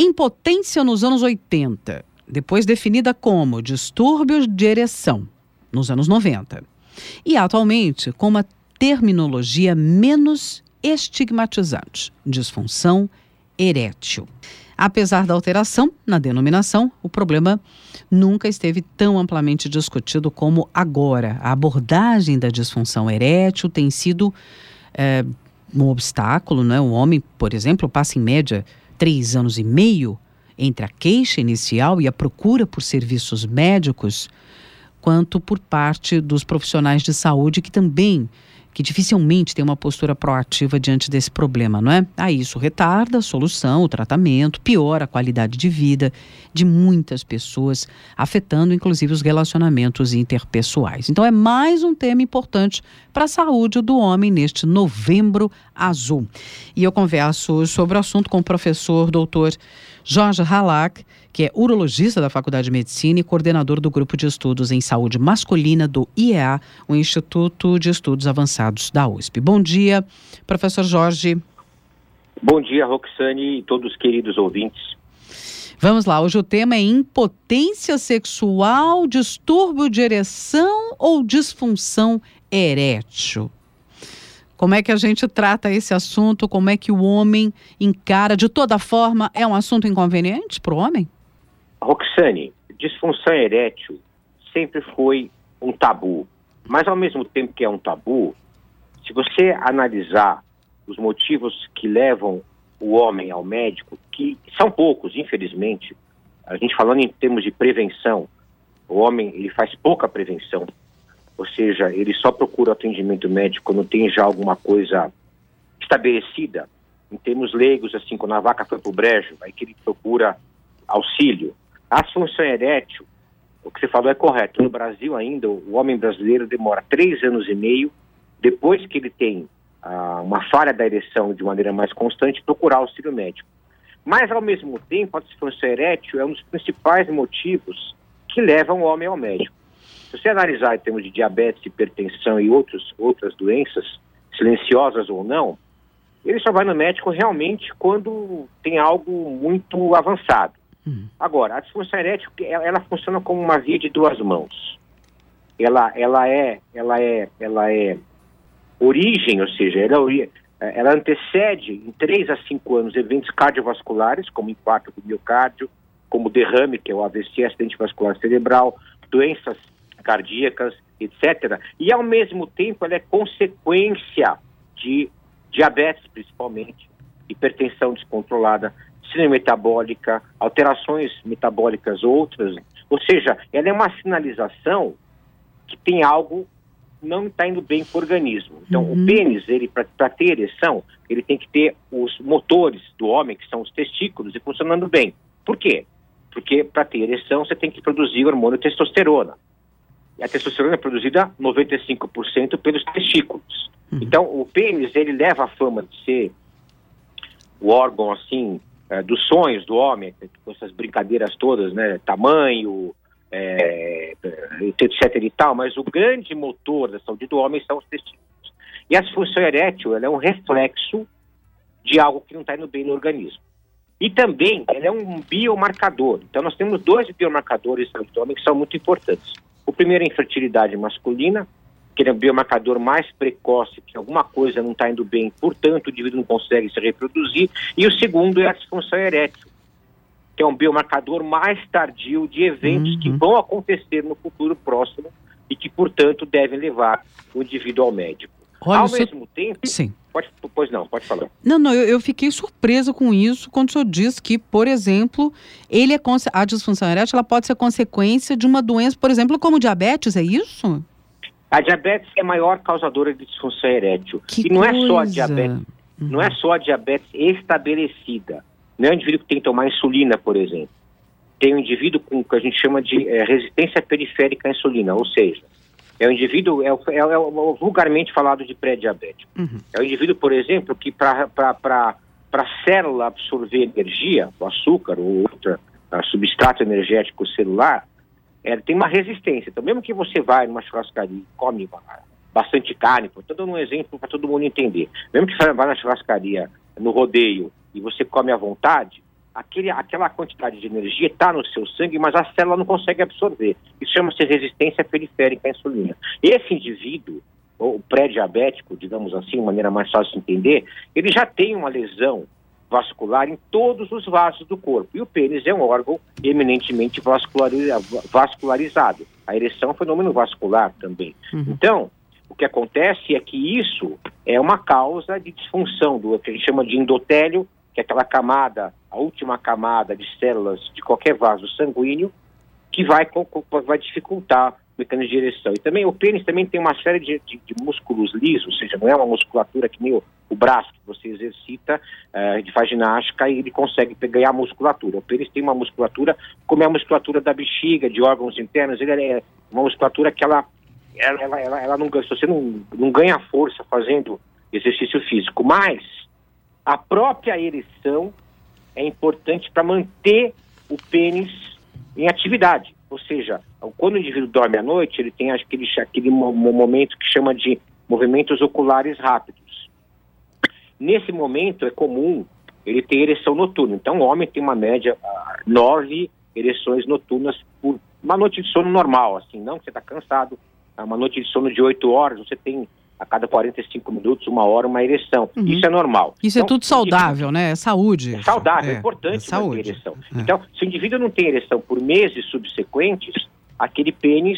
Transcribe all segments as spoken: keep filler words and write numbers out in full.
Impotência nos anos oitenta, depois definida como distúrbios de ereção, nos anos noventa. E atualmente com uma terminologia menos estigmatizante, disfunção erétil. Apesar da alteração na denominação, o problema nunca esteve tão amplamente discutido como agora. A abordagem da disfunção erétil tem sido é, um obstáculo, né? O homem, por exemplo, passa em média três anos e meio entre a queixa inicial e a procura por serviços médicos, quanto por parte dos profissionais de saúde que também, que dificilmente tem uma postura proativa diante desse problema, não é? Aí isso retarda a solução, o tratamento, piora a qualidade de vida de muitas pessoas, afetando inclusive os relacionamentos interpessoais. Então é mais um tema importante para a saúde do homem neste Novembro Azul. E eu converso sobre o assunto com o professor doutor Jorge Hallak, que é urologista da Faculdade de Medicina e coordenador do Grupo de Estudos em Saúde Masculina do I E A, o Instituto de Estudos Avançados da U S P. Bom dia, professor Jorge. Bom dia, Roxane e todos os queridos ouvintes. Vamos lá, hoje o tema é impotência sexual, distúrbio de ereção ou disfunção erétil. Como é que a gente trata esse assunto? Como é que o homem encara? De toda forma, é um assunto inconveniente para o homem? Roxane, disfunção erétil sempre foi um tabu. Mas, ao mesmo tempo que é um tabu, se você analisar os motivos que levam o homem ao médico, que são poucos, infelizmente, a gente falando em termos de prevenção, o homem ele faz pouca prevenção. Ou seja, ele só procura atendimento médico quando tem já alguma coisa estabelecida, em termos leigos, assim, quando a vaca foi pro brejo, aí que ele procura auxílio. A disfunção erétil, o que você falou é correto. No Brasil ainda, o homem brasileiro demora três anos e meio, depois que ele tem ah, uma falha da ereção de maneira mais constante, procurar auxílio médico. Mas, ao mesmo tempo, a disfunção erétil é um dos principais motivos que levam o homem ao médico. Se você analisar em termos de diabetes, hipertensão e outros, outras doenças, silenciosas ou não, ele só vai no médico realmente quando tem algo muito avançado. Hum. Agora, a disfunção erétil, ela, ela funciona como uma via de duas mãos. Ela, ela, é, ela, é, ela é origem, ou seja, ela, ela antecede em três a cinco anos eventos cardiovasculares, como infarto do miocárdio, como derrame, que é o A V C, acidente vascular cerebral, doenças cardíacas, etcétera. E, ao mesmo tempo, ela é consequência de diabetes, principalmente, hipertensão descontrolada, síndrome metabólica, alterações metabólicas outras. Ou seja, ela é uma sinalização que tem algo que não está indo bem para o organismo. Então, uhum. o pênis, para ter ereção, ele tem que ter os motores do homem, que são os testículos, e funcionando bem. Por quê? Porque, para ter ereção, você tem que produzir o hormônio testosterona. A testosterona é produzida noventa e cinco por cento pelos testículos. Uhum. Então, o pênis, ele leva a fama de ser o órgão, assim, é, dos sonhos do homem, com essas brincadeiras todas, né? Tamanho, é, etc e tal, mas o grande motor da saúde do homem são os testículos. E a disfunção erétil, ela é um reflexo de algo que não está indo bem no organismo. E também, ela é um biomarcador. Então, nós temos dois biomarcadores da saúde do homem que são muito importantes. O primeiro é a infertilidade masculina, que é um biomarcador mais precoce, que alguma coisa não está indo bem, portanto o indivíduo não consegue se reproduzir. E o segundo é a disfunção erétil, que é um biomarcador mais tardio de eventos uhum. que vão acontecer no futuro próximo e que, portanto, devem levar o indivíduo ao médico. Olha, ao mesmo senhor... tempo... Sim. Pode, pois não, pode falar. Não, não, eu, eu fiquei surpresa com isso quando o senhor diz que, por exemplo, ele é cons... a disfunção erétil ela pode ser consequência de uma doença, por exemplo, como diabetes, é isso? A diabetes é a maior causadora de disfunção erétil. Que e não coisa. é só a diabetes, uhum. não é só a diabetes estabelecida. Não é um indivíduo que tem que tomar insulina, por exemplo. Tem um indivíduo com o que a gente chama de é, resistência periférica à insulina, ou seja, é o indivíduo, é, é, é vulgarmente falado de pré-diabético. Uhum. É o indivíduo, por exemplo, que para a célula absorver energia, o açúcar ou outro substrato energético celular, é, tem uma resistência. Então, mesmo que você vá numa churrascaria e come bastante carne, estou dando um exemplo para todo mundo entender. Mesmo que você vá na churrascaria, no rodeio, e você come à vontade, aquele, aquela quantidade de energia está no seu sangue, mas a célula não consegue absorver. Isso chama-se resistência periférica à insulina. Esse indivíduo, ou pré-diabético, digamos assim, de maneira mais fácil de entender, ele já tem uma lesão vascular em todos os vasos do corpo. E o pênis é um órgão eminentemente vascularizado. A ereção é um fenômeno vascular também. Uhum. Então, o que acontece é que isso é uma causa de disfunção do que a gente chama de endotélio, que é aquela camada, a última camada de células de qualquer vaso sanguíneo, que vai, vai dificultar o mecanismo de ereção. E também o pênis também tem uma série de, de, de músculos lisos, ou seja, não é uma musculatura que nem o, o braço que você exercita, uh, de faz ginástica e ele consegue ganhar musculatura. O pênis tem uma musculatura, como é a musculatura da bexiga, de órgãos internos, ele é uma musculatura que ela, ela, ela, ela não ganha, você não, não ganha força fazendo exercício físico, mas a própria ereção é importante para manter o pênis em atividade. Ou seja, quando o indivíduo dorme à noite, ele tem aquele, aquele momento que chama de movimentos oculares rápidos. Nesse momento, é comum ele ter ereção noturna. Então, o homem tem uma média de nove ereções noturnas por uma noite de sono normal, assim, não que você está cansado. Uma noite de sono de oito horas, você tem a cada quarenta e cinco minutos, uma hora, uma ereção. Uhum. Isso é normal. Isso então, é tudo saudável, né? É saúde. É saudável, é, é importante é manter ereção. É. Então, se o indivíduo não tem ereção por meses subsequentes, aquele pênis,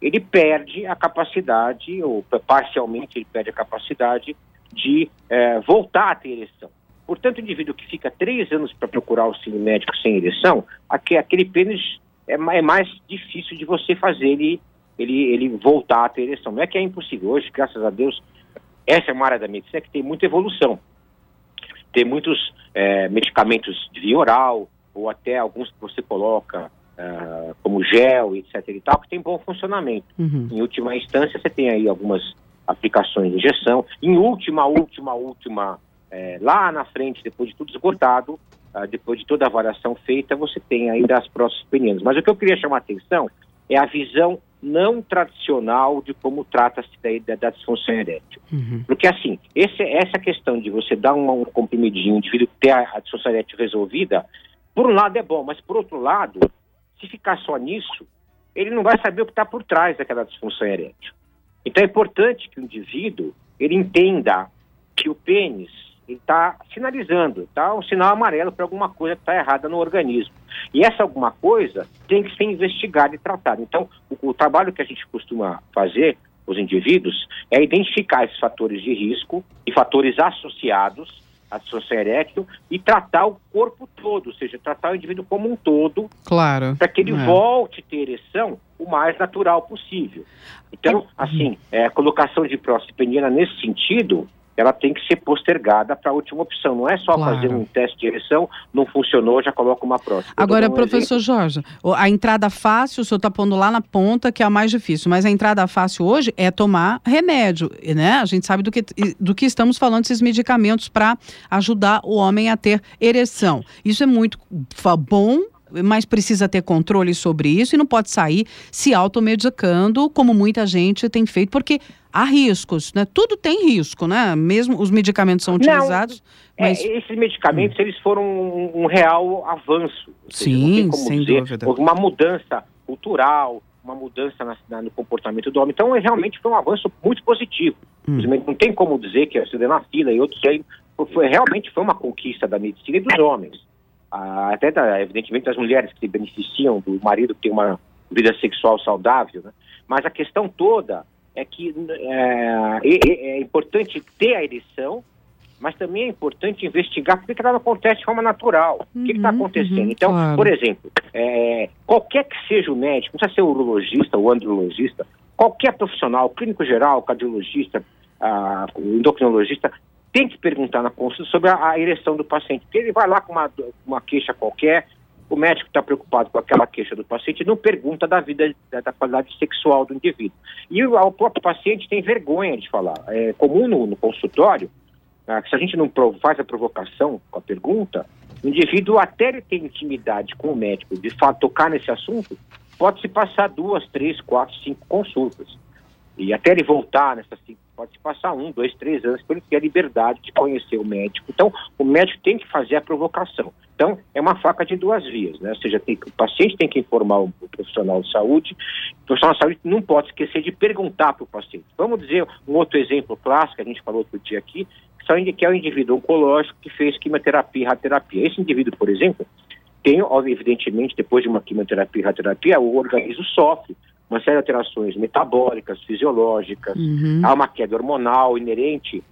ele perde a capacidade, ou parcialmente ele perde a capacidade de é, voltar a ter ereção. Portanto, o indivíduo que fica três anos para procurar auxílio médico sem ereção, aquele pênis é mais difícil de você fazer ele Ele, ele voltar a ter ereção. Não é que é impossível. Hoje, graças a Deus, essa é uma área da medicina que tem muita evolução. Tem muitos é, medicamentos de via oral, ou até alguns que você coloca, uh, como gel, etcétera e tal, que tem bom funcionamento. Uhum. Em última instância, você tem aí algumas aplicações de injeção. Em última, última, última, é, lá na frente, depois de tudo esgotado, uh, depois de toda a avaliação feita, você tem ainda as próteses penianas. Mas o que eu queria chamar a atenção é a visão não tradicional de como trata-se da, da disfunção erétil. Uhum. Porque, assim, esse, essa questão de você dar um, um comprimidinho, o indivíduo ter a, a disfunção erétil resolvida, por um lado é bom, mas por outro lado, se ficar só nisso, ele não vai saber o que está por trás daquela disfunção erétil. Então é importante que o indivíduo, ele entenda que o pênis, ele está sinalizando, tá um sinal amarelo para alguma coisa que está errada no organismo. E essa alguma coisa tem que ser investigada e tratada. Então, o, o trabalho que a gente costuma fazer, os indivíduos, é identificar esses fatores de risco e fatores associados à disfunção erétil e tratar o corpo todo, ou seja, tratar o indivíduo como um todo, claro, para que ele é. volte a ter ereção o mais natural possível. Então, assim, é, a colocação de prótese peniana nesse sentido, ela tem que ser postergada para a última opção. Não é só claro. fazer um teste de ereção, não funcionou, já coloca uma prótese. Agora, um professor exemplo. Jorge, a entrada fácil, o senhor está pondo lá na ponta, que é a mais difícil, mas a entrada fácil hoje é tomar remédio, né? A gente sabe do que, do que estamos falando, esses medicamentos para ajudar o homem a ter ereção. Isso é muito bom, mas precisa ter controle sobre isso e não pode sair se automedicando, como muita gente tem feito, porque há riscos, né? Tudo tem risco, né? Mesmo os medicamentos são utilizados. Não, mas... é, esses medicamentos, hum. eles foram um, um real avanço. Ou seja, sim, como sem dizer, dúvida. Houve uma mudança cultural, uma mudança na, na, no comportamento do homem. Então, realmente foi um avanço muito positivo. Hum. Não tem como dizer que a sildenafila e outros aí, foi, realmente foi uma conquista da medicina e dos homens. Ah, até, da, evidentemente, das mulheres que se beneficiam do marido que tem uma vida sexual saudável, né? Mas a questão toda é que é, é, é importante ter a ereção, mas também é importante investigar porque ela não acontece de forma natural. Uhum, o que está acontecendo? Uhum, então, claro. por exemplo, é, qualquer que seja o médico, não precisa ser o urologista ou andrologista, qualquer profissional, clínico geral, cardiologista, ah, endocrinologista, tem que perguntar na consulta sobre a, a ereção do paciente. Porque ele vai lá com uma, uma queixa qualquer, o médico está preocupado com aquela queixa do paciente e não pergunta da vida, da, da qualidade sexual do indivíduo. E o, o próprio paciente tem vergonha de falar. É comum no, no consultório, ah, que se a gente não faz a provocação com a pergunta, o indivíduo até ele tem intimidade com o médico de fato tocar nesse assunto, pode se passar duas, três, quatro, cinco consultas. E até ele voltar nessas cinco pode se passar um, dois, três anos para ele ter a liberdade de conhecer o médico. Então, o médico tem que fazer a provocação. Então, é uma faca de duas vias, né? Ou seja, tem que, o paciente tem que informar o profissional de saúde. O profissional de saúde não pode esquecer de perguntar para o paciente. Vamos dizer um outro exemplo clássico, a gente falou outro dia aqui, que é o indivíduo oncológico que fez quimioterapia e radioterapia. Esse indivíduo, por exemplo, tem, evidentemente, depois de uma quimioterapia e radioterapia, o organismo sofre uma série de alterações metabólicas, fisiológicas, uhum. há uma queda hormonal inerente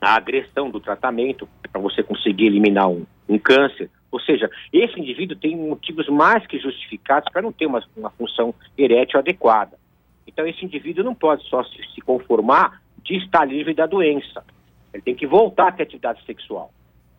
à agressão do tratamento para você conseguir eliminar um, um câncer. Ou seja, esse indivíduo tem motivos mais que justificados para não ter uma, uma função erétil adequada. Então, esse indivíduo não pode só se, se conformar de estar livre da doença. Ele tem que voltar a ter atividade sexual.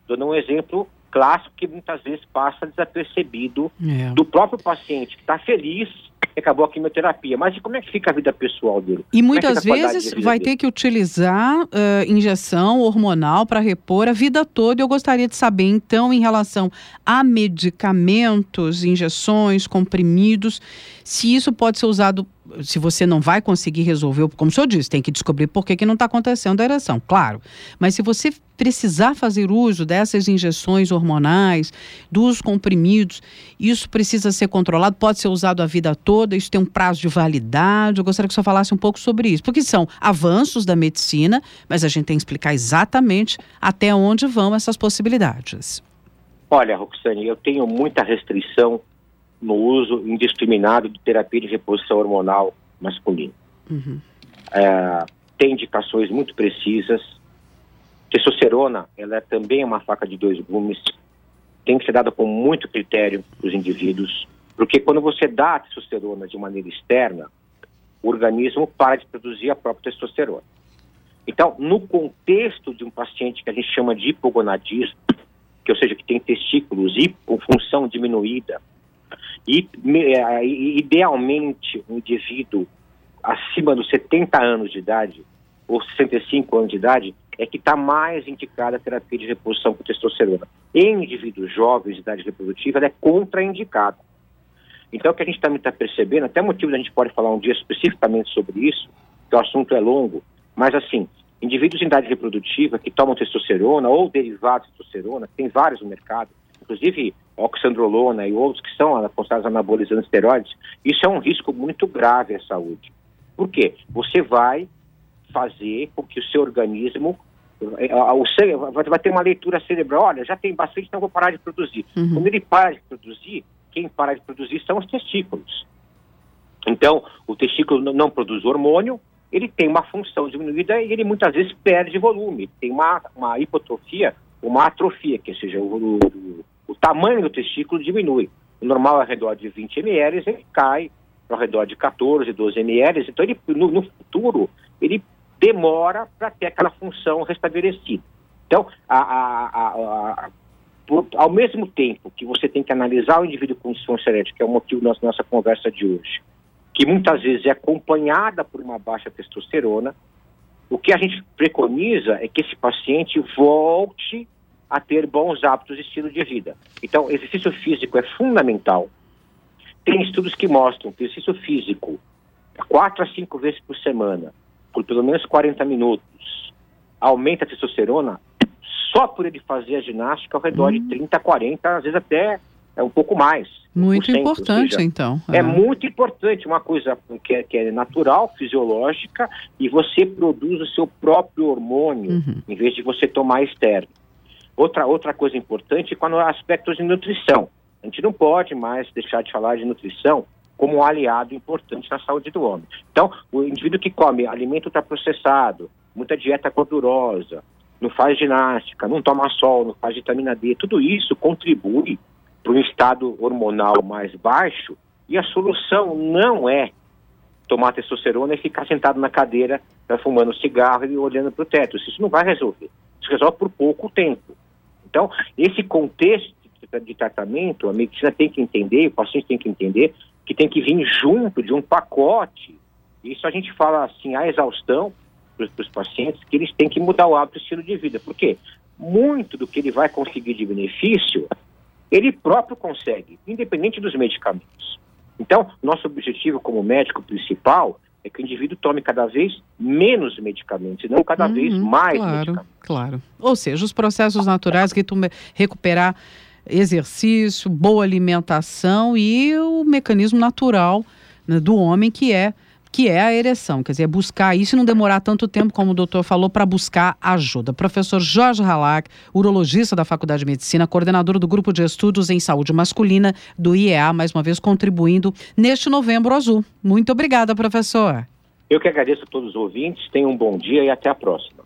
Dando um exemplo clássico que muitas vezes passa desapercebido é. do próprio paciente que está feliz que acabou a quimioterapia. Mas e como é que fica a vida pessoal dele? E muitas vezes vai ter que utilizar uh, injeção hormonal para repor a vida toda. Eu gostaria de saber, então, em relação a medicamentos, injeções, comprimidos, se isso pode ser usado... Se você não vai conseguir resolver, como o senhor disse, tem que descobrir por que, que não está acontecendo a ereção, claro. Mas se você precisar fazer uso dessas injeções hormonais, dos comprimidos, isso precisa ser controlado, pode ser usado a vida toda, isso tem um prazo de validade. Eu gostaria que o senhor falasse um pouco sobre isso, porque são avanços da medicina, mas a gente tem que explicar exatamente até onde vão essas possibilidades. Olha, Roxane, eu tenho muita restrição no uso indiscriminado de terapia de reposição hormonal masculina. Uhum. É, tem indicações muito precisas. Testosterona, ela é também uma faca de dois gumes. Tem que ser dada com muito critério para os indivíduos, porque quando você dá a testosterona de maneira externa, o organismo para de produzir a própria testosterona. Então, no contexto de um paciente que a gente chama de hipogonadismo, que, ou seja, que tem testículos e com função diminuída, e idealmente um indivíduo acima dos setenta anos de idade ou sessenta e cinco anos de idade é que está mais indicada a terapia de reposição com testosterona. Em indivíduos jovens de idade reprodutiva, ela é contraindicada. Então, o que a gente também está percebendo, até motivo da gente pode falar um dia especificamente sobre isso, que o assunto é longo, mas assim, indivíduos em idade reprodutiva que tomam testosterona ou derivados de testosterona, tem vários no mercado, inclusive oxandrolona e outros que são considerados anabolizantes esteroides, isso é um risco muito grave à saúde. Por quê? Você vai fazer com que o seu organismo, o cérebro, vai ter uma leitura cerebral, olha, já tem bastante, então vou parar de produzir. Uhum. Quando ele para de produzir, quem para de produzir são os testículos. Então, o testículo não produz hormônio, ele tem uma função diminuída e ele muitas vezes perde volume, tem uma, uma hipotrofia, uma atrofia, que seja o, o, o tamanho do testículo diminui. O normal é ao redor de vinte mililitros, ele cai ao redor de quatorze, doze mililitros. Então, ele, no, no futuro, ele demora para ter aquela função restabelecida. Então, a, a, a, a, por, ao mesmo tempo que você tem que analisar o indivíduo com disfunção erétil, que é o motivo da nossa, nossa conversa de hoje, que muitas vezes é acompanhada por uma baixa testosterona, o que a gente preconiza é que esse paciente volte a ter bons hábitos e estilo de vida. Então, exercício físico é fundamental. Tem estudos que mostram que exercício físico quatro a cinco vezes por semana, por pelo menos quarenta minutos, aumenta a testosterona só por ele fazer a ginástica ao redor hum. de trinta, quarenta, às vezes até é um pouco mais. Muito importante, seja, então. É. é muito importante, uma coisa que é, que é natural, fisiológica, e você produz o seu próprio hormônio, uhum. em vez de você tomar externo. Outra, outra coisa importante é quando há aspectos de nutrição. A gente não pode mais deixar de falar de nutrição como um aliado importante na saúde do homem. Então, o indivíduo que come alimento ultraprocessado, muita dieta gordurosa, não faz ginástica, não toma sol, não faz vitamina D, tudo isso contribui para um estado hormonal mais baixo, e a solução não é tomar testosterona e ficar sentado na cadeira, tá, fumando cigarro e olhando para o teto. Isso não vai resolver. Isso resolve por pouco tempo. Então, esse contexto de tratamento, a medicina tem que entender, o paciente tem que entender, que tem que vir junto de um pacote. Isso a gente fala assim, a exaustão para os pacientes, que eles têm que mudar o hábito e o estilo de vida. Por quê? Muito do que ele vai conseguir de benefício ele próprio consegue, independente dos medicamentos. Então, nosso objetivo como médico principal é que o indivíduo tome cada vez menos medicamentos, e não cada uhum, vez mais claro, medicamentos. Claro, ou seja, os processos naturais que tu recuperar exercício, boa alimentação e o mecanismo natural, né, do homem, que é, que é a ereção. Quer dizer, buscar isso e não demorar tanto tempo, como o doutor falou, para buscar ajuda. Professor Jorge Hallak, urologista da Faculdade de Medicina, coordenador do Grupo de Estudos em Saúde Masculina do I E A, mais uma vez contribuindo neste Novembro Azul. Muito obrigada, professor. Eu que agradeço a todos os ouvintes, tenham um bom dia e até a próxima.